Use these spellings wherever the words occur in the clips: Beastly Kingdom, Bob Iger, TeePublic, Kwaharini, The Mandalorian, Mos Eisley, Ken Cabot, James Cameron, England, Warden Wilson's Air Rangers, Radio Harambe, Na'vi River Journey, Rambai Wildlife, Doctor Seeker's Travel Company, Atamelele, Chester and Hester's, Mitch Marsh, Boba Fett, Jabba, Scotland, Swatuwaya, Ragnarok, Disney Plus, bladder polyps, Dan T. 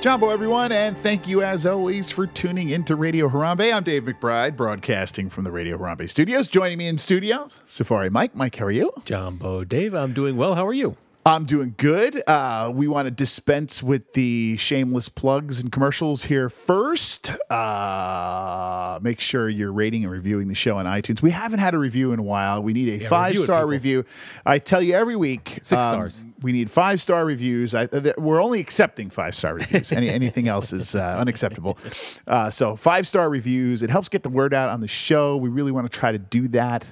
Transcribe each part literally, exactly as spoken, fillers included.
Jumbo, everyone, and thank you, as always, for tuning into Radio Harambe. I'm Dave McBride, broadcasting from the Radio Harambe studios. Joining me in studio, Safari Mike. Mike, how are you? Jumbo, Dave, I'm doing well. How are you? I'm doing good. Uh, we want to dispense with the shameless plugs and commercials here first. Uh, make sure you're rating and reviewing the show on iTunes. We haven't had a review in a while. We need a yeah, five-star review, review. I tell you every week. Six um, stars. We need five-star reviews. I, th- we're only accepting five-star reviews. Any, anything else is uh, unacceptable. Uh, so five-star reviews. It helps get the word out on the show. We really want to try to do that.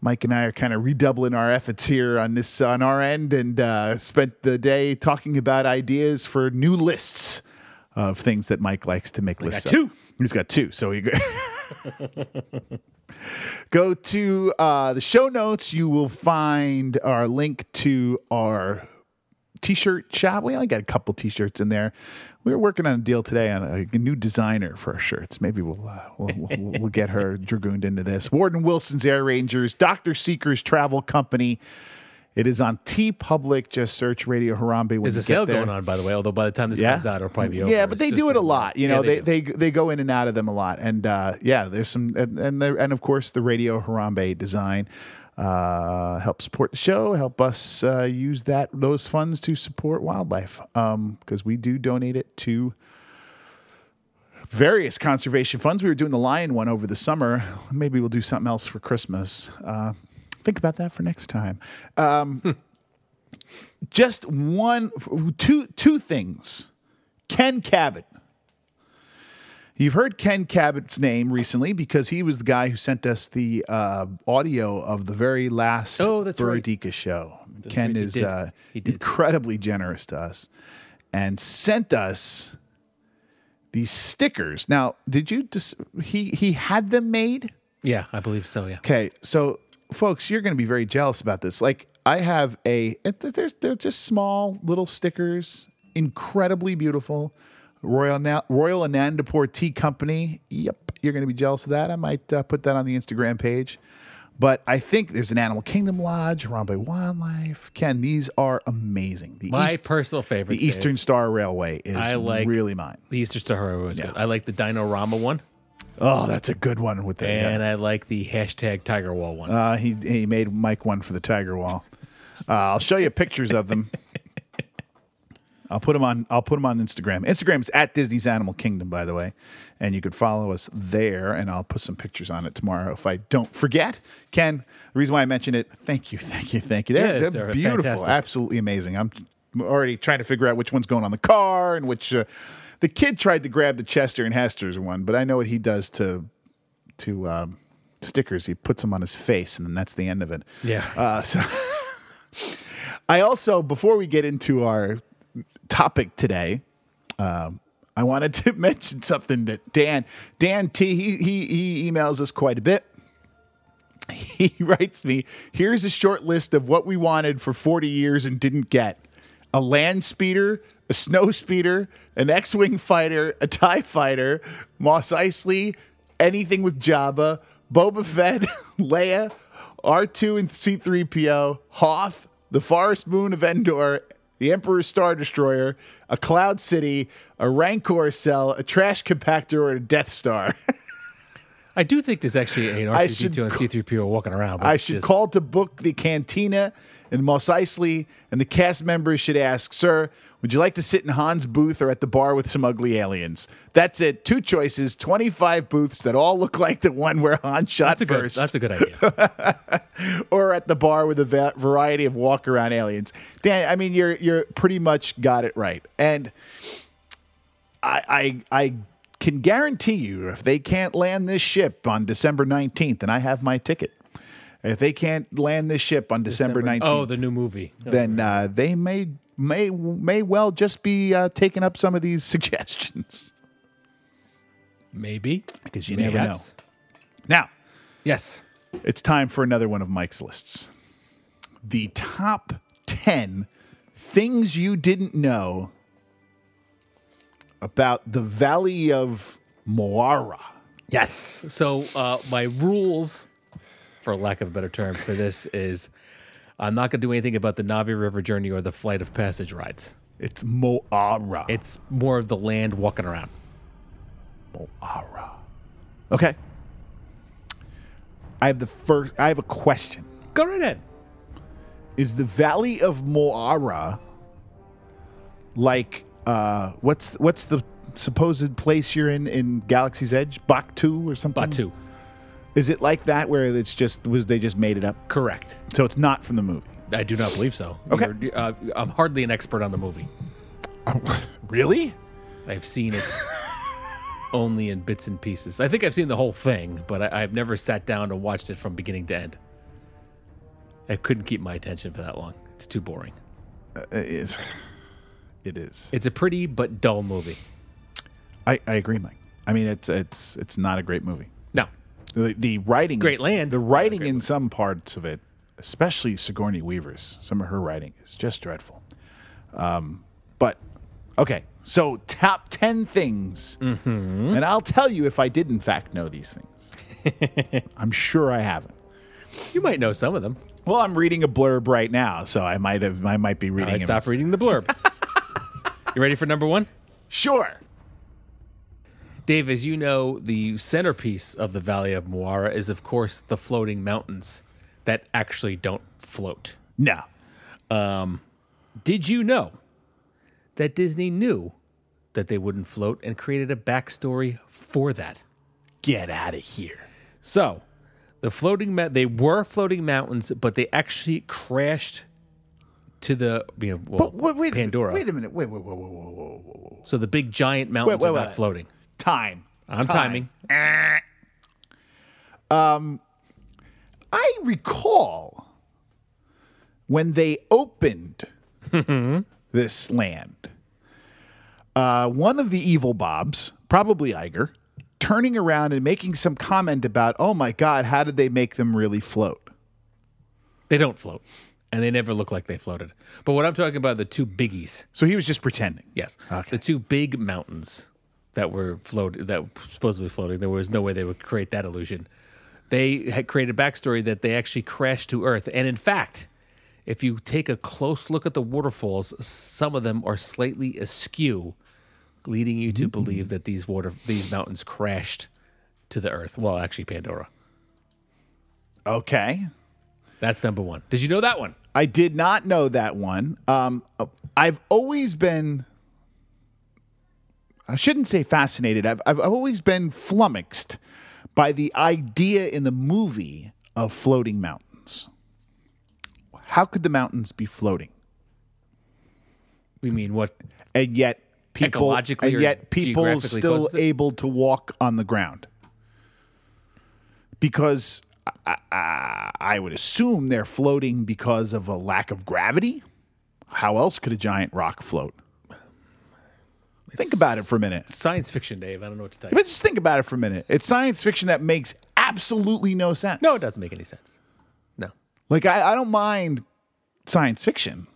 Mike and I are kind of redoubling our efforts here on this on our end, and uh, spent the day talking about ideas for new lists of things that Mike likes to make I lists. Got two. He's got two. So you go, go to uh, the show notes. You will find our link to our T-shirt shop. We only got a couple T-shirts in there. We were working on a deal today on a, a new designer for our shirts. Maybe we'll uh, we'll, we'll, we'll get her dragooned into this. Warden Wilson's Air Rangers, Doctor Seeker's Travel Company. It is on TeePublic. Just search Radio Harambe. When There's you a sale get there. Going on, by the way. Although by the time this yeah. comes out, it'll probably be over. Yeah, but it's they do it a lot. You know, yeah, they they, they they go in and out of them a lot. And uh, yeah, there's some and and, there, and of course the Radio Harambe design. Uh, help support the show, help us uh, use that those funds to support wildlife, because um, we do donate it to various conservation funds. We were doing the lion one over the summer. Maybe we'll do something else for Christmas. Uh, think about that for next time. Um, hmm. Just one, two, two things. Ken Cabot. You've heard Ken Cabot's name recently because he was the guy who sent us the uh, audio of the very last oh, Birdika right. show. That's Ken right. is did. Uh, incredibly generous to us and sent us these stickers. Now, did you dis- he he had them made? Yeah, I believe so, yeah. Okay, so folks, you're going to be very jealous about this. Like, I have a they're, they're just small little stickers, incredibly beautiful. Royal Na- Royal Anandapur Tea Company. Yep, you're going to be jealous of that. I might uh, put that on the Instagram page. But I think there's an Animal Kingdom Lodge, Rambai Wildlife. Ken, these are amazing. The My East, personal favorite. The Dave. Eastern Star Railway is I like really mine. The Eastern Star Railway is yeah. good. I like the Dino-Rama one. Oh, that's a good one with the And yeah. I like the hashtag Tiger Wall one. Uh, he he made Mike one for the Tiger Wall. uh, I'll show you pictures of them. I'll put them on. I'll put them on Instagram. Instagram is at Disney's Animal Kingdom, by the way, and you could follow us there. And I'll put some pictures on it tomorrow if I don't forget. Ken, the reason why I mentioned it. Thank you, thank you, thank you. They're, yeah, they're beautiful, fantastic. Absolutely amazing. I'm already trying to figure out which one's going on the car and which. Uh, the kid tried to grab the Chester and Hester's one, but I know what he does to to um, stickers. He puts them on his face, and then that's the end of it. Yeah. Uh, so I also, before we get into our topic today, um, I wanted to mention something that Dan Dan T, he, he he emails us quite a bit. He writes me, here's a short list of what we wanted for forty years and didn't get. A land speeder, a snow speeder, an X-Wing fighter, a TIE fighter, Mos Eisley, anything with Jabba, Boba Fett, Leia, R two and C three P O, Hoth, the Forest Moon of Endor, the Emperor's Star Destroyer, a Cloud City, a Rancor cell, a trash compactor, or a Death Star. I do think there's actually an R two D two and C three P O walking around. I should just... call to book the cantina in Mos Eisley, and the cast members should ask, sir, would you like to sit in Han's booth or at the bar with some ugly aliens? That's it. Two choices, twenty-five booths that all look like the one where Han shot that's a first. Good, that's a good idea. Or at the bar with a va- variety of walk-around aliens. Dan, I mean, you're you're pretty much got it right. And I I, I can guarantee you if they can't land this ship on December nineteenth, and I have my ticket, if they can't land this ship on December nineteenth. Oh, the new movie. Oh, then uh, they may may may well just be uh, taking up some of these suggestions. Maybe. Because you Mayhaps. never know. Now. Yes. It's time for another one of Mike's lists. The top ten things you didn't know about the Valley of Mo'ara. Yes. So uh, my rules, for lack of a better term, for this is I'm not going to do anything about the Na'vi River Journey or the Flight of Passage rides. It's Mo'ara. It's more of the land walking around. Mo'ara. Okay. I have the first. I have a question. Go right ahead. Is the Valley of Mo'ara like uh, what's what's the supposed place you're in in Galaxy's Edge, Batuu or something? Batuu. Is it like that where it's just was they just made it up? Correct. So it's not from the movie. I do not believe so. Okay. Uh, I'm hardly an expert on the movie. Uh, really? I've seen it. Only in bits and pieces. I think I've seen the whole thing, but I, I've never sat down and watched it from beginning to end. I couldn't keep my attention for that long. It's too boring. Uh, it's, it is. It's a pretty but dull movie. I, I agree, Mike. I mean, it's it's it's not a great movie. No. The, the writing. Great land. The writing in movie. Some parts of it, especially Sigourney Weaver's, some of her writing is just dreadful. Um, but okay. So, top ten things, mm-hmm. and I'll tell you if I did, in fact, know these things. I'm sure I haven't. You might know some of them. Well, I'm reading a blurb right now, so I might have. I might be reading it. Right, stop reading the blurb. You ready for number one? Sure. Dave, as you know, the centerpiece of the Valley of Mo'ara is, of course, the floating mountains that actually don't float. No. Um, did you know that Disney knew that they wouldn't float and created a backstory for that? Get out of here. So, the floating ma- they were floating mountains, but they actually crashed to the you know, well, but, wait, wait, Pandora. Wait a minute. Wait, wait, wait, wait, wait, wait, wait. So the big giant mountains wait, wait, are not wait. floating. Time. I'm Time. timing. um, I recall when they opened this land. Uh, one of the evil Bobs, probably Iger, turning around and making some comment about, oh my God, how did they make them really float? They don't float, and they never look like they floated. But what I'm talking about are the two biggies. So he was just pretending. Yes. Okay. The two big mountains that were floated, that were supposedly floating, there was no way they would create that illusion. They had created a backstory that they actually crashed to Earth, and in fact, if you take a close look at the waterfalls, some of them are slightly askew, leading you to believe that these water these mountains crashed to the Earth. Well, actually, Pandora. Okay. That's number one. Did you know that one? I did not know that one. Um, I've always been, I shouldn't say fascinated, I've, I've always been flummoxed by the idea in the movie of floating mountains. How could the mountains be floating? We mean what? And yet people, ecologically and yet people still able to walk on the ground. Because I, I, I would assume they're floating because of a lack of gravity. How else could a giant rock float? It's think about it for a minute. Science fiction, Dave. I don't know what to tell you. But just think about it for a minute. It's science fiction that makes absolutely no sense. No, it doesn't make any sense. Like, I, I don't mind science fiction,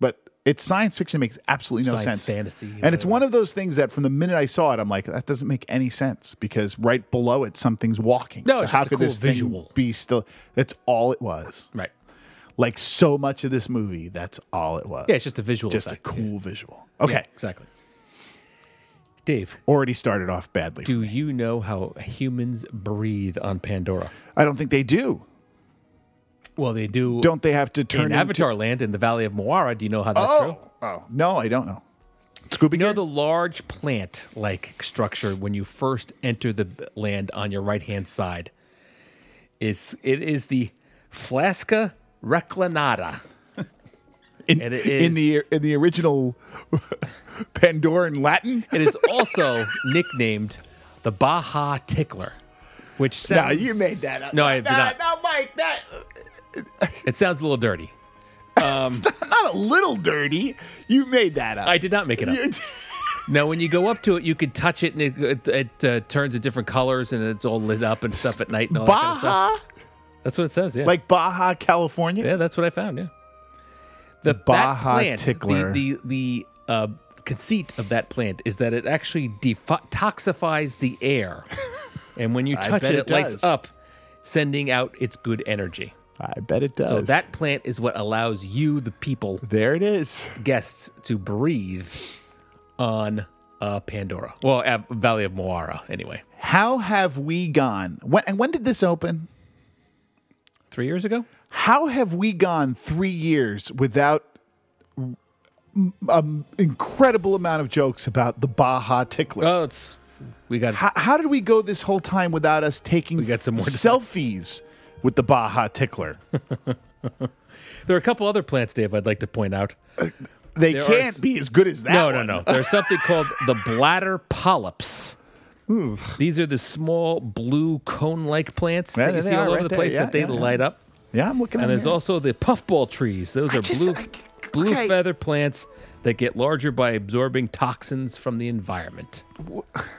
but it's science fiction that makes absolutely no science sense. Science fantasy. And it's one of those things that from the minute I saw it, I'm like, that doesn't make any sense because right below it, something's walking. No, so it's how just could a cool this visual. Thing be still? That's all it was. Right. Like so much of this movie, that's all it was. Yeah, it's just a visual Just effect. a cool yeah. visual. Okay. Yeah, exactly. Dave. Already started off badly. Do you know how humans breathe on Pandora? I don't think they do. Well, they do. Don't they have to turn in Avatar into... Land in the Valley of Mo'ara? Do you know how that's oh, true? Oh, no, I don't know. Scooby, you know the large plant-like structure when you first enter the land on your right-hand side. It's it is the Flasca reclinata. in, and it is, in the in the original Pandoran Latin, it is also nicknamed the Baja Tickler, which sounds... No, you made that up. No, I did no, not. No, Mike, that... It sounds a little dirty. Um, it's not, not a little dirty. You made that up. I did not make it up. Now, when you go up to it, you could touch it, and it, it, it uh, turns a different colors, and it's all lit up and stuff at night and all Baja? That kind of stuff. That's what it says, yeah. Like Baja, California? Yeah, that's what I found, yeah. The Baja plant, Tickler. The, the, the uh, conceit of that plant is that it actually detoxifies the air. And when you touch it, it, it lights up, sending out its good energy. I bet it does. So that plant is what allows you, the people, there it is, guests, to breathe on uh, Pandora. Well, uh, Valley of Mo'ara, anyway. How have we gone? When, and when did this open? Three years ago? How have we gone three years without an um, incredible amount of jokes about the Baja Tickler? Oh, it's... We got. How, how did we go this whole time without us taking we got some more selfies with the Baja Tickler? There are a couple other plants, Dave, I'd like to point out. Uh, they there can't are, be as good as that No, one. no, no. There's something called the bladder polyps. Ooh. These are the small blue cone-like plants yeah, that you see all over right the place yeah, that they yeah, light yeah. up. Yeah, I'm looking at them. And there's here. also the puffball trees. Those I are just, blue, I, blue I, feather plants that get larger by absorbing toxins from the environment.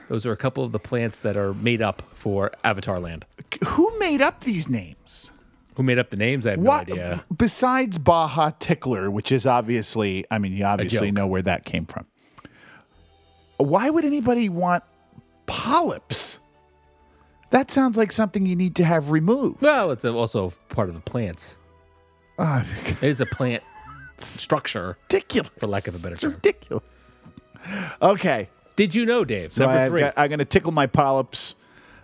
Those are a couple of the plants that are made up for Avatar Land. Who made up these names? Who made up the names? I have what, no idea. Besides Baja Tickler, which is obviously, I mean, you obviously know where that came from. Why would anybody want polyps? That sounds like something you need to have removed. Well, it's also part of the plants. Oh, it is a plant. Structure. Ridiculous. For lack of a better term. It's ridiculous. Okay. Did you know, Dave? So number three. Got, I'm going to tickle my polyps.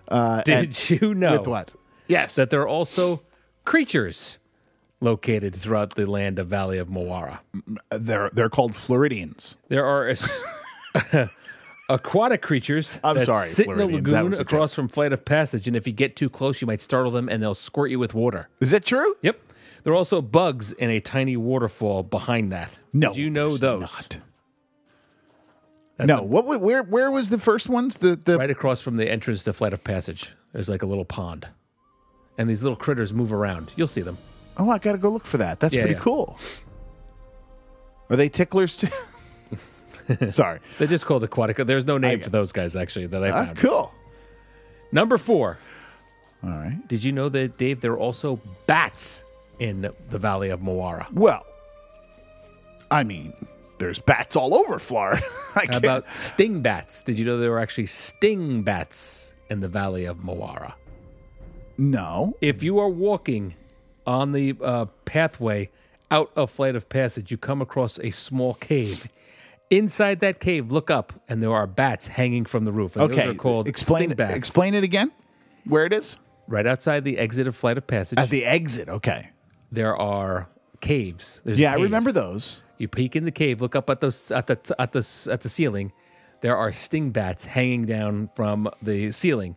Uh, Did you know? With what? Yes. That there are also creatures located throughout the land of Valley of Mo'ara. They're, they're called Floridians. There are a, aquatic creatures I'm that sorry, sit Floridians. in a lagoon a across joke. from Flight of Passage, and if you get too close, you might startle them, and they'll squirt you with water. Is that true? Yep. There are also bugs in a tiny waterfall behind that. No, did you know those? Not. No. The, what? Where? Where was the first ones? The, the right across from the entrance to Flight of Passage. There's like a little pond, and these little critters move around. You'll see them. Oh, I gotta go look for that. That's yeah, pretty yeah. cool. Are they ticklers too? Sorry, they're just called aquatic. There's no name for those guys actually that I found. Uh, cool. Number four. All right. Did you know that, Dave? There are also bats in the Valley of Mo'ara. Well, I mean, there's bats all over Florida. How about sting bats? Did you know there were actually sting bats in the Valley of Mo'ara? No. If you are walking on the uh, pathway out of Flight of Passage, you come across a small cave. Inside that cave, look up, and there are bats hanging from the roof. And okay. Those are called explain sting it, bats. Explain it again, where it is? Right outside the exit of Flight of Passage. At the exit, okay. There are caves. There's yeah, cave. I remember those. You peek in the cave, look up at those at the at the at the ceiling. There are sting bats hanging down from the ceiling.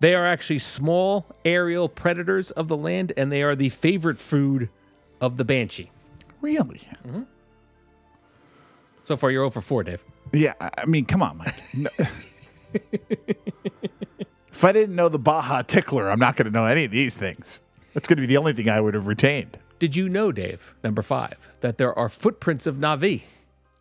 They are actually small aerial predators of the land, and they are the favorite food of the banshee. Really? Mm-hmm. So far, you're oh for four, Dave. Yeah, I mean, come on, Mike. No. If I didn't know the Baja Tickler, I'm not going to know any of these things. That's going to be the only thing I would have retained. Did you know, Dave, number five, that there are footprints of Na'vi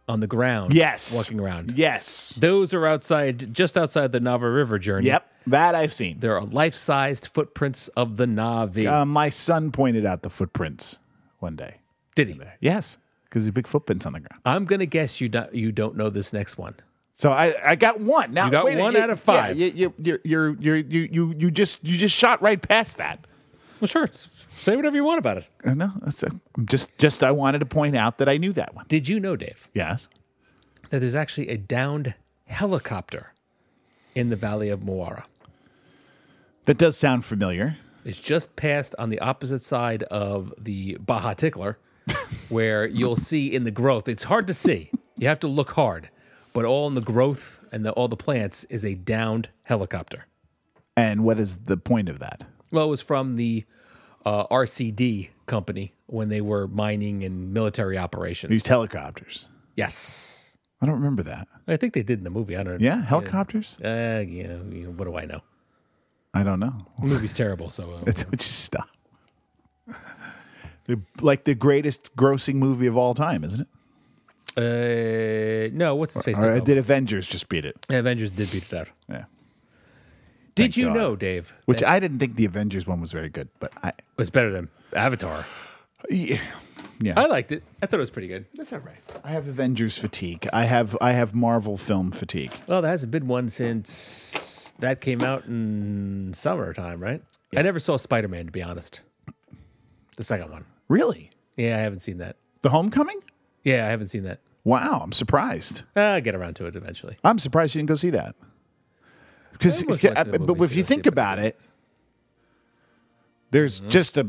on the ground? Yes. Walking around. Yes. Those are outside, just outside the Na'vi River Journey. Yep, that I've seen. There are life-sized footprints of the Na'vi. Uh, my son pointed out the footprints one day. Did he? Yes, because there's big footprints on the ground. I'm going to guess you don't, you don't know this next one. So I, I got one. Now, you got wait, one you, out of five. Yeah, you, you, you, you, you, you, you, just, you just shot right past that. Well, sure. Say whatever you want about it. Uh, no, that's a, just, just I wanted to point out that I knew that one. Did you know, Dave? Yes. That there's actually a downed helicopter in the Valley of Mo'ara. That does sound familiar. It's just passed on the opposite side of the Baja Tickler, where you'll see in the growth. It's hard to see. You have to look hard. But all in the growth and the, all the plants is a downed helicopter. And what is the point of that? Well, it was from the uh, R C D company when they were mining and military operations. These helicopters. Yes. I don't remember that. I think they did in the movie. I don't. Yeah, helicopters. Yeah, uh, you know, you know, what do I know? I don't know. The movie's terrible, so it's just stop. The, like the greatest grossing movie of all time, isn't it? Uh, no, what's the face? Or, or did Avengers just beat it? Avengers did beat it out. Yeah. Did Thank you God. know, Dave? Which that, I didn't think the Avengers one was very good, but I it was better than Avatar. Yeah. Yeah, I liked it. I thought it was pretty good. That's all right. I have Avengers fatigue. I have I have Marvel film fatigue. Well, there hasn't been one since that came out in summertime, right? Yeah. I never saw Spider-Man, to be honest. The second one. Really? Yeah, I haven't seen that. The Homecoming? Yeah, I haven't seen that. Wow, I'm surprised. I'll get around to it eventually. I'm surprised you didn't go see that. Because, but if you think about it, there's mm-hmm. just a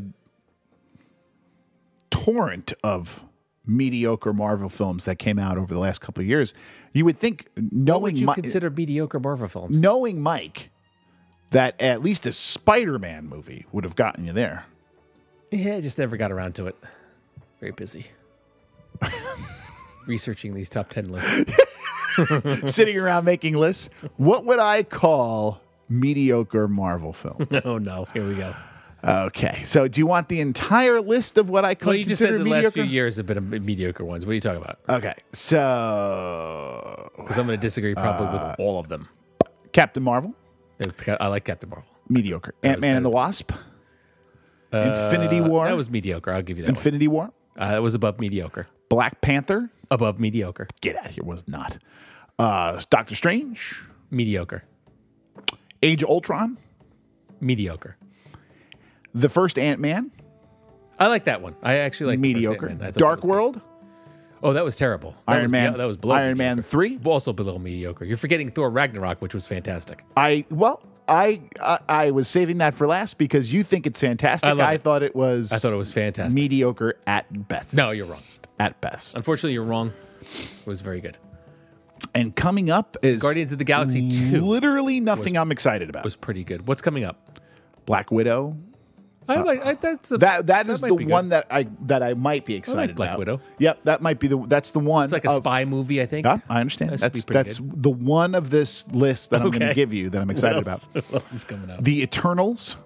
torrent of mediocre Marvel films that came out over the last couple of years. You would think, knowing what would you Mi- consider mediocre Marvel films? Knowing Mike, that at least a Spider-Man movie would have gotten you there. Yeah, I just never got around to it. Very busy researching these top ten lists. Sitting around making lists. What would I call mediocre Marvel films? Oh, no. Here we go. Okay. So do you want the entire list of what I call mediocre? Well, you just said the mediocre? last few years have been mediocre ones. What are you talking about? Okay. So... because I'm going to disagree probably uh, with all of them. Captain Marvel. I like Captain Marvel. Mediocre. Ant-Man and the Wasp. Uh, Infinity War. That was mediocre. I'll give you that Infinity one. War. Uh, that was above mediocre. Black Panther. Above mediocre. Get out of here. Was not. Uh, Doctor Strange. Mediocre. Age of Ultron. Mediocre. The first Ant-Man. I like that one. I actually like mediocre. The first Dark World. Good. Oh, that was terrible. That Iron was, Man. That was below Iron mediocre. Man three. Also below mediocre. You're forgetting Thor Ragnarok, which was fantastic. I well, I I, I was saving that for last because you think it's fantastic. I, I it. thought it was. I thought it was fantastic. Mediocre at best. No, you're wrong. At best. Unfortunately, you're wrong. It was very good. And coming up is Guardians of the Galaxy two. Literally nothing was, I'm excited about. Was pretty good. What's coming up? Black Widow. I uh, like I, that's a, that. That, that is the one good. that I that I might be excited like Black about. Black Widow. Yep, that might be the. That's the one. It's like a of, spy movie, I think. Yeah, I understand. That that's that's good. The one of this list that okay. I'm going to give you that I'm excited what else, about. What else is coming up? The Eternals.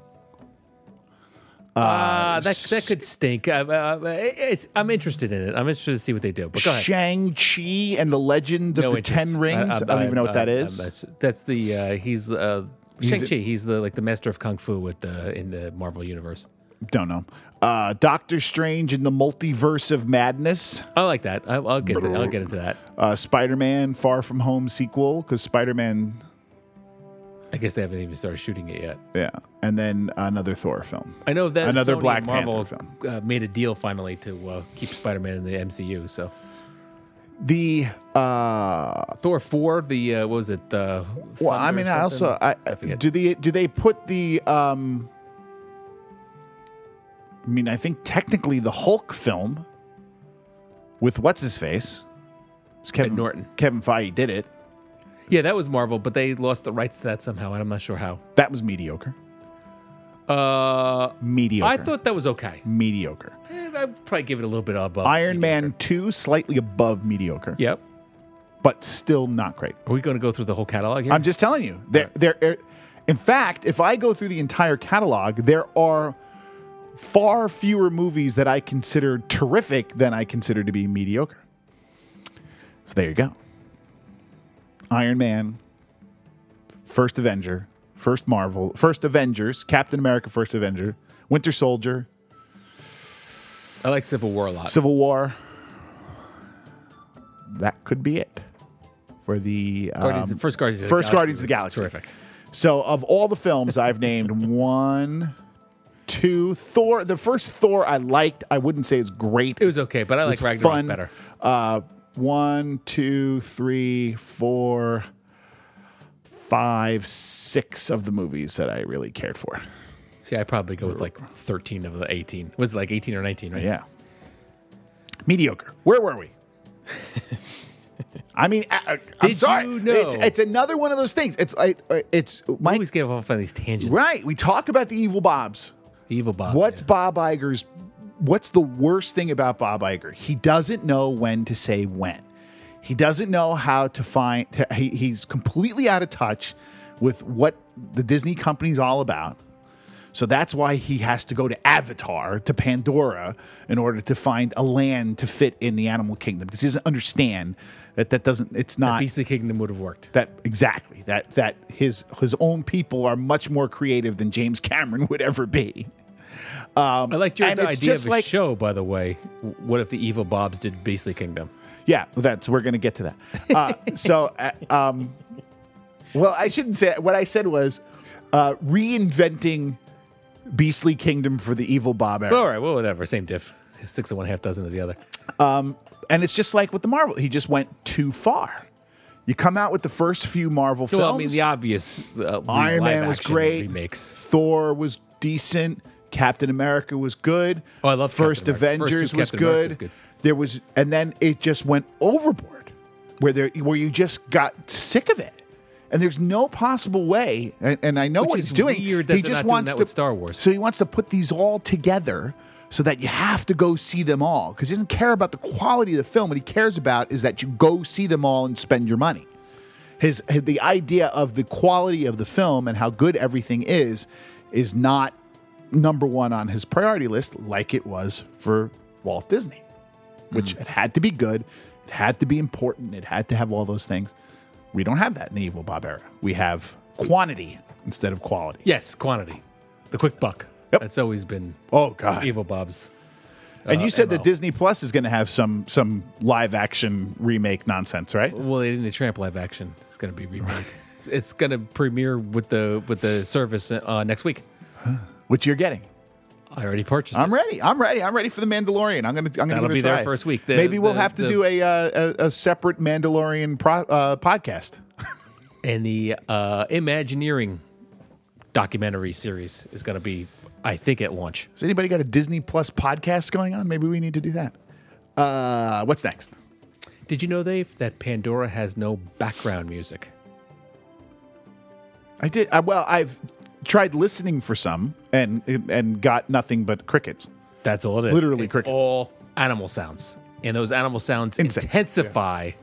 Ah, uh, uh, that that could stink. I, uh, it's, I'm interested in it. I'm interested to see what they do. But go ahead. Shang-Chi and the Legend of no the interest. Ten Rings. I, I, I don't I, even know I, what that I, is. I, that's, that's the uh, he's uh, Shang-Chi. He's the like the master of kung fu with the in the Marvel universe. Don't know. Uh, Doctor Strange and the Multiverse of Madness. I like that. I, I'll get to, I'll get into that. Uh, Spider-Man Far From Home sequel because Spider-Man. I guess they haven't even started shooting it yet. Yeah, and then another Thor film. I know that another Sony Black Marvel film. Uh, made a deal finally to uh, keep Spider-Man in the M C U. So the uh, Thor four, the uh, what was it? Uh, well, I mean, I also I, I do the do they put the? Um, I mean, I think technically the Hulk film with what's his face? It's Kevin Ed Norton. Kevin Feige did it. Yeah, that was Marvel, but they lost the rights to that somehow, and I'm not sure how. That was mediocre. Uh, mediocre. I thought that was okay. Mediocre. I'd probably give it a little bit above. Iron mediocre. Man two, slightly above mediocre. Yep. But still not great. Are we going to go through the whole catalog here? I'm just telling you. There, right. there. In fact, if I go through the entire catalog, there are far fewer movies that I consider terrific than I consider to be mediocre. So there you go. Iron Man, First Avenger, First Marvel, First Avengers, Captain America, First Avenger, Winter Soldier. I like Civil War a lot. Civil War. That could be it for the um, Guardians, first Guardians. Of the first Galaxy Guardians of the Galaxy. Terrific. So, of all the films I've named, one, two, Thor. The first Thor I liked. I wouldn't say it's great. It was okay, but I like Ragnarok fun. better. Uh, One, two, three, four, five, six of the movies that I really cared for. See, I'd probably go with like thirteen of the eighteen. Was it like eighteen or nineteen, right? Yeah. Mediocre. Where were we? I mean, I, I'm Did sorry. You know? It's it's another one of those things. It's like it's Mike. We always give off on these tangents, right? We talk about the evil Bobs. The evil Bob. What's yeah. Bob Iger's? What's the worst thing about Bob Iger? He doesn't know when to say when. He doesn't know how to find, he, he's completely out of touch with what the Disney company's all about. So that's why he has to go to Avatar, to Pandora, in order to find a land to fit in the Animal Kingdom, because he doesn't understand that that doesn't, it's not. The Beastly Kingdom would have worked. That exactly. That that his his own people are much more creative than James Cameron would ever be. Um, I like your idea of a like, show, by the way. What if the evil Bobs did Beastly Kingdom? Yeah, that's we're going to get to that. Uh, so, uh, um, well, I shouldn't say that. What I said was uh, reinventing Beastly Kingdom for the evil Bob era. Well, all right, well, whatever. Same diff. Six of one, half dozen of the other. Um, and it's just like with the Marvel. He just went too far. You come out with the first few Marvel films. Well, I mean, the obvious uh, Iron Man was great. Remakes. Thor was decent. Captain America was good. Oh, I love First Avengers was good. There was, and then it just went overboard, where there, where you just got sick of it. And there's no possible way. And, and I know what he's doing. He just wants to Star Wars. So he wants to put these all together so that you have to go see them all, because he doesn't care about the quality of the film. What he cares about is that you go see them all and spend your money. His the idea of the quality of the film and how good everything is is not number one on his priority list, like it was for Walt Disney, which mm. it had to be good, it had to be important, it had to have all those things. We don't have that in the evil Bob era. We have quantity instead of quality. Yes, quantity. The quick buck. Yep. That's always been oh god evil Bob's. Uh, and you said M O that Disney Plus is going to have some some live action remake nonsense, right? Well, they didn't tramp live action. It's going to be remade. it's it's going to premiere with the with the service uh, next week. Which you're getting? I already purchased. I'm it. ready. I'm ready. I'm ready for the Mandalorian. I'm gonna. I'm gonna. That'll be try. There first week. The, Maybe the, we'll have to the, do a, uh, a a separate Mandalorian pro, uh, podcast. And the uh, Imagineering documentary series is going to be, I think, at launch. Has anybody got a Disney Plus podcast going on? Maybe we need to do that. Uh, what's next? Did you know, Dave, that Pandora has no background music? I did. I, well, I've. Tried listening for some and and got nothing but crickets. That's all it is. Literally it's crickets. All animal sounds, and those animal sounds Insects. intensify yeah.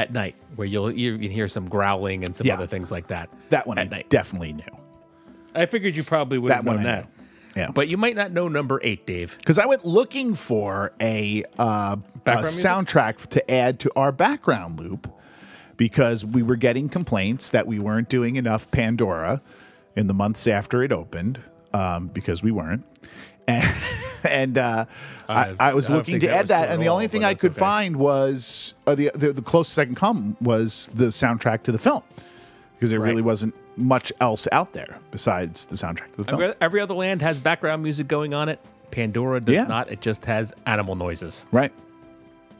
at night, where you'll you can hear some growling and some yeah. other things like that. That one at I night. definitely knew. I figured you probably would have known that. Yeah, but you might not know number eight, Dave, because I went looking for a, uh, a soundtrack to add to our background loop, because we were getting complaints that we weren't doing enough Pandora in the months after it opened, um, because we weren't. And, and uh, I, I was I looking to add that, that and the all, only thing I could okay. find was, or the, the the closest I can come was the soundtrack to the film, because there right. really wasn't much else out there besides the soundtrack to the film. Every other land has background music going on it. Pandora does yeah. not. It just has animal noises. Right.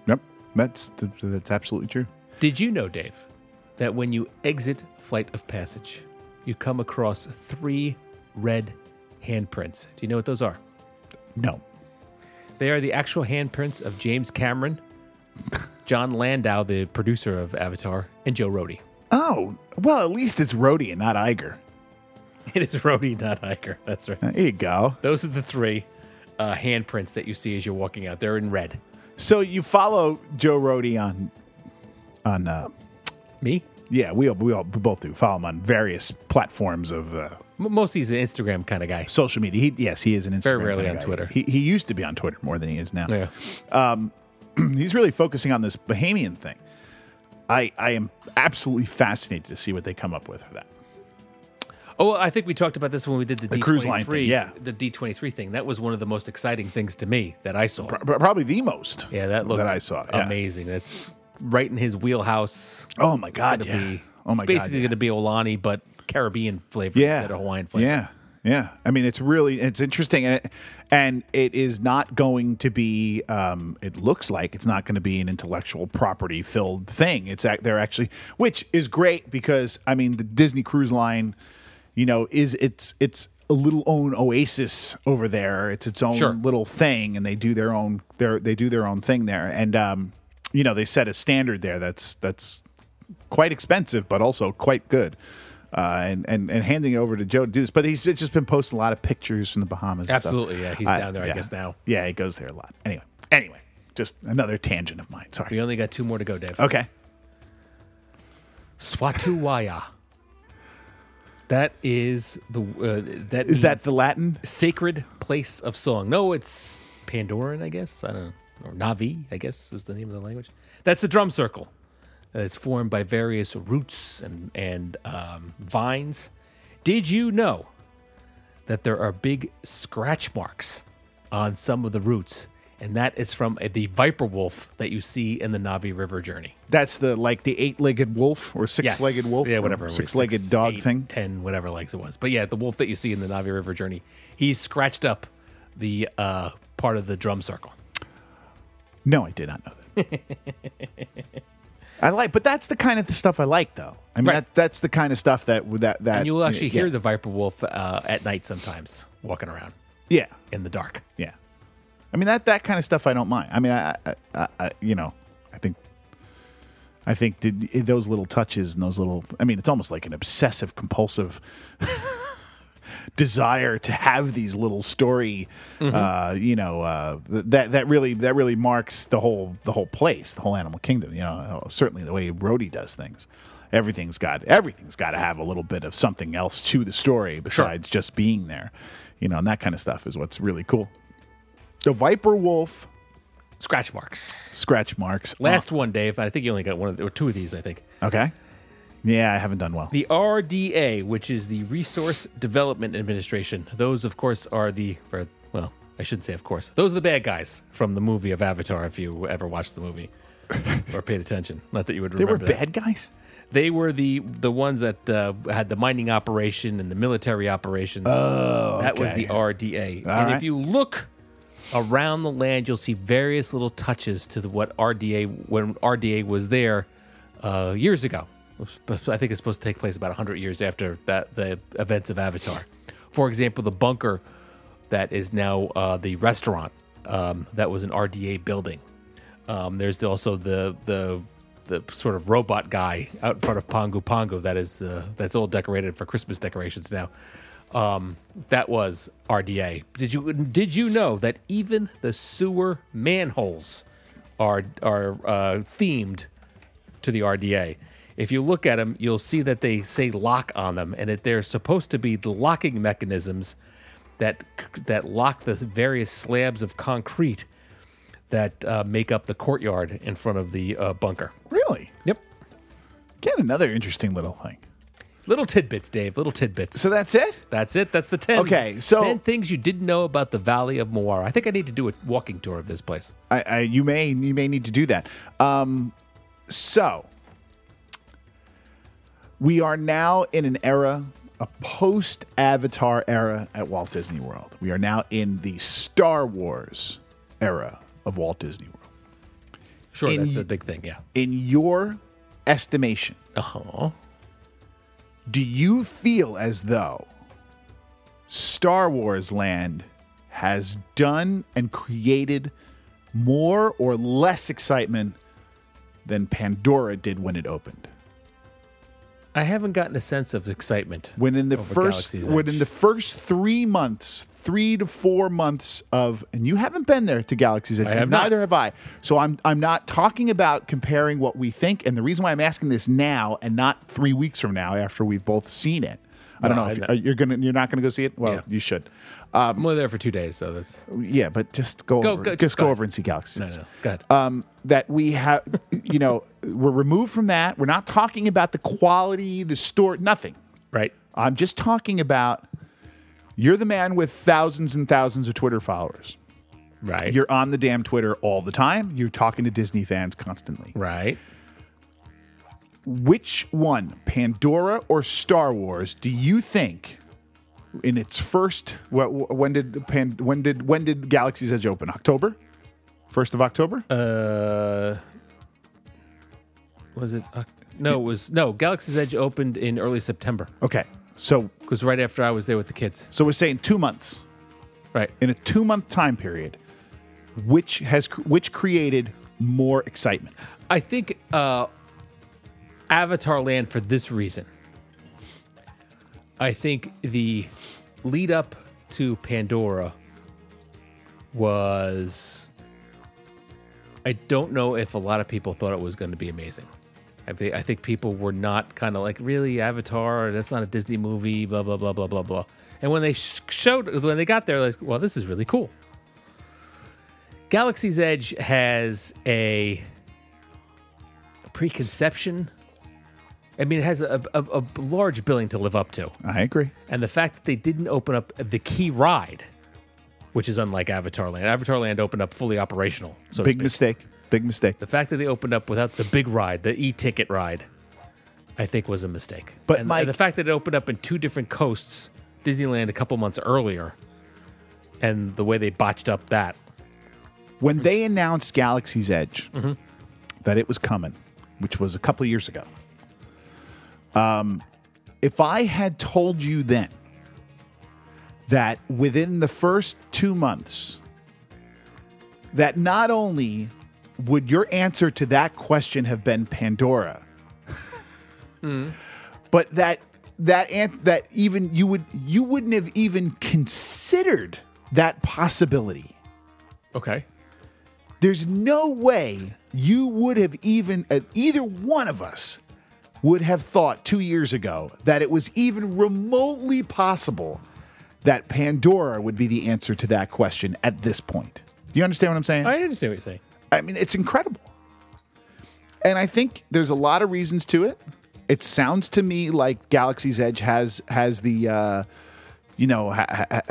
Yep. That's, that's absolutely true. Did you know, Dave, that when you exit Flight of Passage, you come across three red handprints? Do you know what those are? No. They are the actual handprints of James Cameron, John Landau, the producer of Avatar, and Joe Rohde. Oh, well, at least it's Rohde and not Iger. It is Rohde, not Iger. That's right. There you go. Those are the three uh, handprints that you see as you're walking out. They're in red. So you follow Joe Rohde on... on uh... Me? Yeah, we all, we all both do follow him on various platforms of. Uh, Mostly he's an Instagram kind of guy. Social media. He, yes, he is an Instagram Very rarely kind of on guy. Twitter. He, he used to be on Twitter more than he is now. Yeah. Um, he's really focusing on this Bahamian thing. I, I am absolutely fascinated to see what they come up with for that. Oh, I think we talked about this when we did the, the D twenty-three cruise line thing, yeah. The D twenty-three thing. That was one of the most exciting things to me that I saw. Pro- probably the most. Yeah, that looked that I saw. amazing. Yeah. That's right in his wheelhouse. Oh my god! It's, yeah. be, oh my it's basically god, yeah. going to be Olani, but Caribbean flavor yeah. instead of Hawaiian flavor. Yeah, yeah. I mean, it's really it's interesting, and it, and it is not going to be. Um, it looks like it's not going to be an intellectual property filled thing. It's they're actually, which is great, because I mean the Disney Cruise Line, you know, is it's it's a little own oasis over there. It's its own sure. little thing, and they do their own their they do their own thing there, and. Um, You know, they set a standard there that's that's quite expensive, but also quite good. Uh, and, and and handing it over to Joe to do this. But he's just been posting a lot of pictures from the Bahamas. Absolutely, so. yeah. He's uh, down there, yeah. I guess, now. Yeah, he goes there a lot. Anyway. Anyway. Just another tangent of mine. Sorry. We only got two more to go, Dave. Okay. Swatuwaya. That is the uh, that is that the Latin sacred place of song. No, it's Pandoran, I guess. I don't know. Or Na'vi, I guess, is the name of the language. That's the drum circle. It's formed by various roots and and um, vines. Did you know that there are big scratch marks on some of the roots? And that is from a, the Viper Wolf that you see in the Na'vi River Journey. That's the like the eight-legged wolf or six-legged yes. wolf? Yeah, whatever. Six-legged six, dog eight, thing? Ten, whatever legs it was. But yeah, the wolf that you see in the Na'vi River Journey, he scratched up the uh, part of the drum circle. No, I did not know that. I like, but that's the kind of stuff I like, though. I mean, right. that, that's the kind of stuff that... that, that and you'll actually yeah. hear the Viper Wolf uh, at night sometimes walking around. Yeah. In the dark. Yeah. I mean that, that kind of stuff I don't mind. I mean I, I, I you know I think I think did, those little touches and those little I mean it's almost like an obsessive compulsive desire to have these little story mm-hmm. uh, you know uh, that that really that really marks the whole the whole place the whole Animal Kingdom, you know, certainly the way Rohde does things. Everything's got everything's got to have a little bit of something else to the story besides sure. just being there, you know, and that kind of stuff is what's really cool. The Viper Wolf. Scratch marks. Scratch marks. Last oh. one, Dave. I think you only got one of the, or two of these, I think. Okay. Yeah, I haven't done well. The R D A, which is the Resource Development Administration. Those, of course, are the, or, well, I shouldn't say of course. Those are the bad guys from the movie of Avatar, if you ever watched the movie or paid attention. Not that you would remember They were that. Bad guys? They were the the ones that uh, had the mining operation and the military operations. Oh, That okay. was the R D A. All and right. if you look... around the land, you'll see various little touches to the, what R D A when R D A was there uh, years ago. I think it's supposed to take place about one hundred years after that, the events of Avatar. For example, the bunker that is now uh, the restaurant um, that was an R D A building. Um, there's also the the the sort of robot guy out in front of Pangu Pangu that is uh, that's all decorated for Christmas decorations now. Um, that was R D A. Did you did you know that even the sewer manholes are are uh, themed to the R D A? If you look at them, you'll see that they say lock on them, and that they're supposed to be the locking mechanisms that that lock the various slabs of concrete that uh, make up the courtyard in front of the uh, bunker. Really? Yep. Again, another interesting little thing. Little tidbits, Dave. Little tidbits. So that's it? That's it. That's the ten. Okay, so ten things you didn't know about the Valley of Mo'ara. I think I need to do a walking tour of this place. I, I you may you may need to do that. Um, so we are now in an era, a post-Avatar era at Walt Disney World. We are now in the Star Wars era of Walt Disney World. Sure, in, that's the big thing. Yeah. In your estimation. Uh-huh. Do you feel as though Star Wars Land has done and created more or less excitement than Pandora did when it opened? I haven't gotten a sense of excitement. When in the first, when in the first three months, three to four months of, and you haven't been there to Galaxy's Edge. I have not. Neither have I. So I'm, I'm not talking about comparing what we think. And the reason why I'm asking this now and not three weeks from now after we've both seen it. I don't no, know if not. you're gonna, you're not gonna go see it. Well, yeah. you should. Um, I'm only there for two days, so that's yeah. But just go, go over, go, just, just go, go over and see Galaxy's Edge. No, no, go ahead. Um, that we have, you know, we're removed from that. We're not talking about the quality, the store, nothing. Right. I'm just talking about you're the man with thousands and thousands of Twitter followers. Right. You're on the damn Twitter all the time. You're talking to Disney fans constantly. Right. Which one, Pandora or Star Wars, do you think in its first when did when did when did Galaxy's Edge open? October? First of October? Uh Was it No, it was no, Galaxy's Edge opened in early September. Okay. So it was right after I was there with the kids. So we're saying two months. Right. In a two-month time period, which has which created more excitement? I think uh Avatar Land for this reason. I think the lead up to Pandora was I don't know if a lot of people thought it was going to be amazing. I think I think people were not kind of like, really, Avatar? That's not a Disney movie, blah, blah, blah, blah, blah, blah. And when they sh- showed, when they got there, like, well, this is really cool. Galaxy's Edge has a preconception. I mean, it has a, a, a large billing to live up to. I agree. And the fact that they didn't open up the key ride, which is unlike Avatar Land. Avatar Land opened up fully operational. So big mistake. Big mistake. The fact that they opened up without the big ride, the e-ticket ride, I think was a mistake. But and, Mike, and the fact that it opened up in two different coasts, Disneyland a couple months earlier, and the way they botched up that. When they announced Galaxy's Edge, mm-hmm. that it was coming, which was a couple of years ago, um, if I had told you then that within the first two months, that not only would your answer to that question have been Pandora, mm. but that that an- that even you would you wouldn't have even considered that possibility. Okay. There's no way you would have even, uh, either one of us would have thought two years ago that it was even remotely possible that Pandora would be the answer to that question at this point. Do you understand what I'm saying? I understand what you're saying. I mean, it's incredible. And I think there's a lot of reasons to it. It sounds to me like Galaxy's Edge has has the, uh, you know, ha- ha-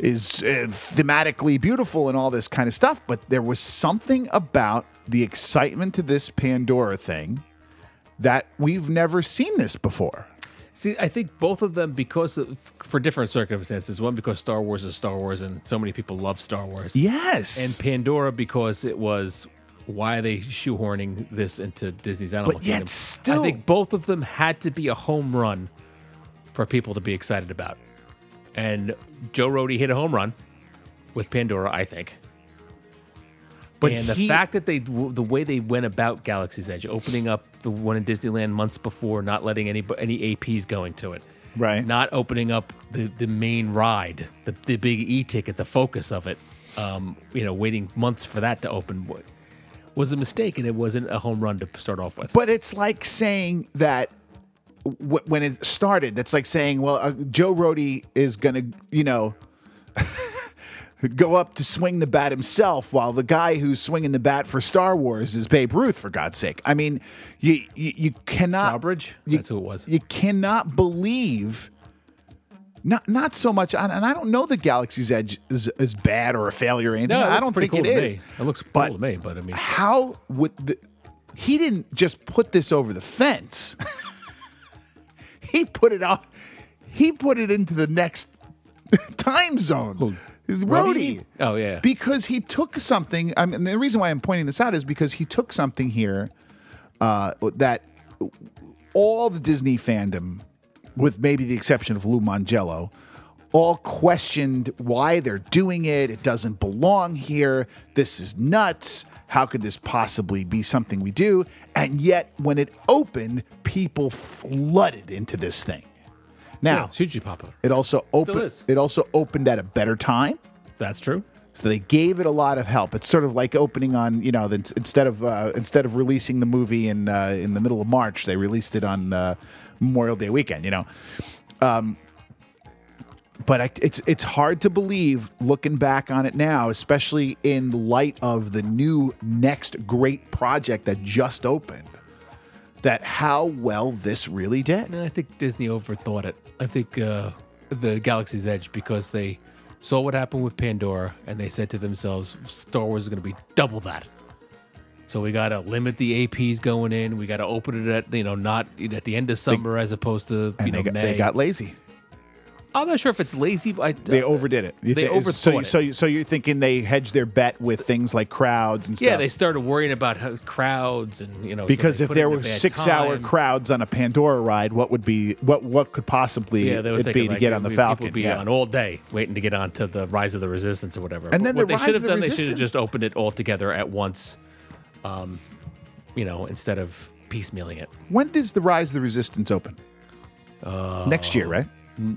is uh, thematically beautiful and all this kind of stuff, but there was something about the excitement to this Pandora thing that we've never seen this before. See, I think both of them, because of, for different circumstances. One, because Star Wars is Star Wars, and so many people love Star Wars. Yes. And Pandora, because it was, why are they shoehorning this into Disney's Animal Kingdom? But yet still. I think both of them had to be a home run for people to be excited about. And Joe Rohde hit a home run with Pandora, I think. But and he, the fact that they, the way they went about Galaxy's Edge, opening up the one in Disneyland months before, not letting any any A Ps go into it, right? Not opening up the, the main ride, the the big e-ticket, the focus of it. Um, you know, waiting months for that to open was a mistake, and it wasn't a home run to start off with. But it's like saying that w- when it started, that's like saying, well, uh, Joe Rohde is gonna, you know. Go up to swing the bat himself, while the guy who's swinging the bat for Star Wars is Babe Ruth, for God's sake. I mean, you you, you cannot. Trowbridge? You, That's who it was. You cannot believe. Not not so much, and I don't know that Galaxy's Edge is, is bad or a failure or anything. No, I don't think cool it is. Me. It looks but cool to me, but I mean, how would the, he didn't just put this over the fence? He put it out. He put it into the next time zone. Who? Rohde. Oh, yeah. Because he took something. I mean, the reason why I'm pointing this out is because he took something here uh, that all the Disney fandom, with maybe the exception of Lou Mangello, all questioned why they're doing it. It doesn't belong here. This is nuts. How could this possibly be something we do? And yet, when it opened, people flooded into this thing. Now, yeah, it's hugely popular. It also opened. It also opened at a better time. That's true. So they gave it a lot of help. It's sort of like opening on, you know, the, instead of uh, instead of releasing the movie in uh, in the middle of March, they released it on uh, Memorial Day weekend. You know, um, but I, it's it's hard to believe looking back on it now, especially in light of the new next great project that just opened. That how well this really did. And I think Disney overthought it. I think uh, the Galaxy's Edge, because they saw what happened with Pandora, and they said to themselves, Star Wars is going to be double that. So we got to limit the A Ps going in. We got to open it at, you know, not at the end of summer they, as opposed to, you know, they got, May. They got lazy. I'm not sure if it's lazy. But I, they uh, overdid it. You they th- overthought so, it. So, you, so you're thinking they hedged their bet with things like crowds and stuff. Yeah, they started worrying about how crowds and, you know. Because so if there were six-hour crowds on a Pandora ride, what would be what what could possibly yeah, it be like, to get on the Falcon? People would be yeah. on all day waiting to get on to the Rise of the Resistance or whatever. And but then what the they should have done, Resistance? They should have just opened it all together at once, um, you know, instead of piecemealing it. When does the Rise of the Resistance open? Uh, Next year, right? N-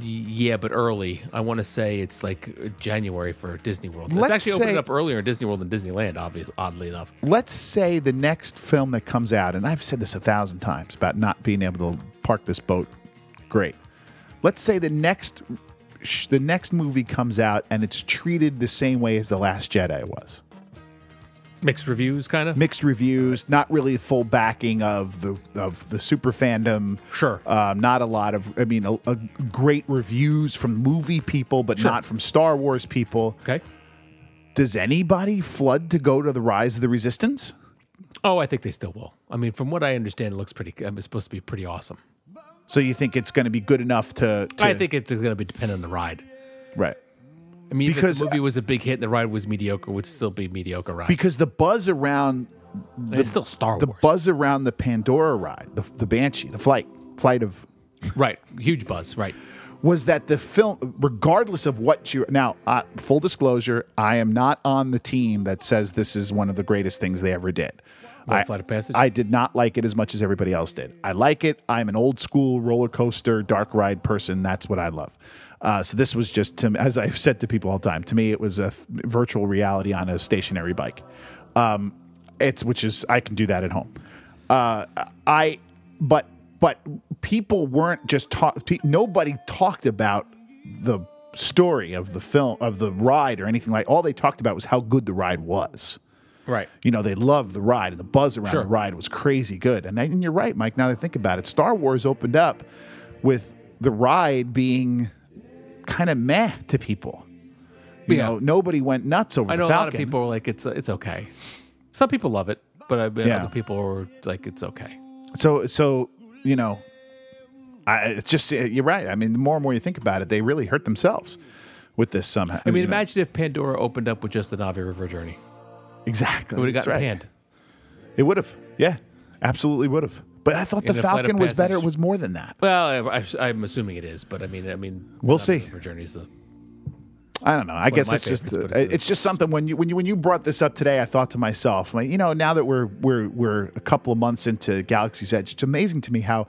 Yeah, but early. I want to say it's like January for Disney World. Let's it's actually say, opened up earlier in Disney World than Disneyland, obviously, oddly enough. Let's say the next film that comes out, and I've said this a thousand times about not being able to park this boat. Great. Let's say the next the next movie comes out and it's treated the same way as The Last Jedi was. Mixed reviews, kind of? Mixed reviews, not really full backing of the of the super fandom. Sure. Um, not a lot of, I mean, a, a great reviews from movie people, but sure. not from Star Wars people. Okay. Does anybody flood to go to the Rise of the Resistance? Oh, I think they still will. I mean, from what I understand, it looks pretty, it's supposed to be pretty awesome. So you think it's going to be good enough to... to... I think it's going to be dependent on the ride. Right. I mean, because if the movie was a big hit and the ride was mediocre, it would still be mediocre ride. Because the buzz around... The, it's still Star Wars. The buzz around the Pandora ride, the, the Banshee, the flight, flight of... Right. Huge buzz, right. Was that the film, regardless of what you... Now, uh, full disclosure, I am not on the team that says this is one of the greatest things they ever did. I, Flight of Passage? I did not like it as much as everybody else did. I like it. I'm an old school roller coaster, dark ride person. That's what I love. Uh, so this was just, to, as I've said to people all the time, to me it was a f- virtual reality on a stationary bike. Um, it's which is I can do that at home. Uh, I but but people weren't just talk. Pe- nobody talked about the story of the film of the ride or anything like. All they talked about was how good the ride was. Right. You know, they loved the ride, and the buzz around sure. the ride was crazy good. And, and you're right, Mike, now that I think about it, Star Wars opened up with the ride being kind of meh to people. You yeah. know, nobody went nuts over I the Falcon. I know a lot of people were like, it's it's okay. Some people love it, but I mean, yeah. other people were like, it's okay. So, so you know, I, it's just you're right. I mean, the more and more you think about it, they really hurt themselves with this somehow. I mean, imagine know. if Pandora opened up with just the Na'vi River Journey. Exactly. It would have gotten right. panned. It would have. Yeah, absolutely would have. But I thought In the Falcon was better. It was more than that. Well, I, I, I'm assuming it is, but I mean, I mean, we'll see. Journey's the, I don't know. I guess it's just uh, it's, it's just something. When you when you when you brought this up today, I thought to myself, like, you know, now that we're we're we're a couple of months into Galaxy's Edge, it's amazing to me how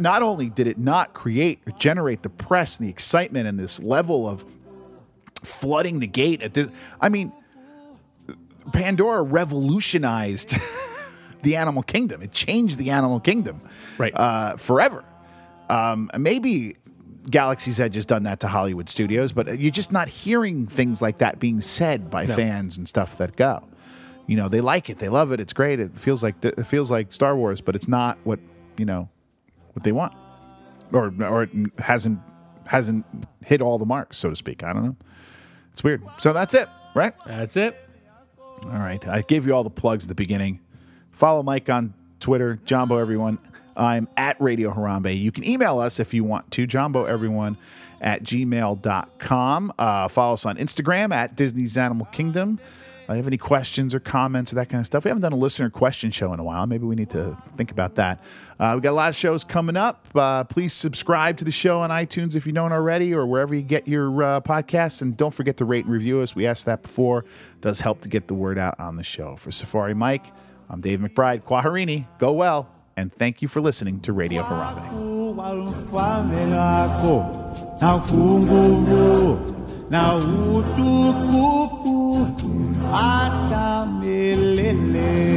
not only did it not create or generate the press and the excitement and this level of flooding the gate at this. I mean. Pandora revolutionized the animal kingdom. It changed the animal kingdom right. uh, forever. Um, maybe Galaxy's Edge has done that to Hollywood studios, but you're just not hearing things like that being said by no. fans and stuff that go. You know, they like it, they love it, it's great. It feels like th- it feels like Star Wars, but it's not what you know what they want, or or it hasn't hasn't hit all the marks, so to speak. I don't know. It's weird. So that's it, right? That's it. All right. I gave you all the plugs at the beginning. Follow Mike on Twitter. Jumbo, everyone. I'm at Radio Harambe. You can email us if you want to. Jumbo, everyone, at gmail dot com. Uh, follow us on Instagram at Disney's Animal Kingdom. If you have any questions or comments or that kind of stuff, we haven't done a listener question show in a while. Maybe we need to think about that. Uh, we've got a lot of shows coming up. Uh, please subscribe to the show on iTunes if you don't already or wherever you get your uh, podcasts. And don't forget to rate and review us. We asked that before. It does help to get the word out on the show. For Safari Mike, I'm Dave McBride. Kwaharini, go well. And thank you for listening to Radio Harambe. Atamelele.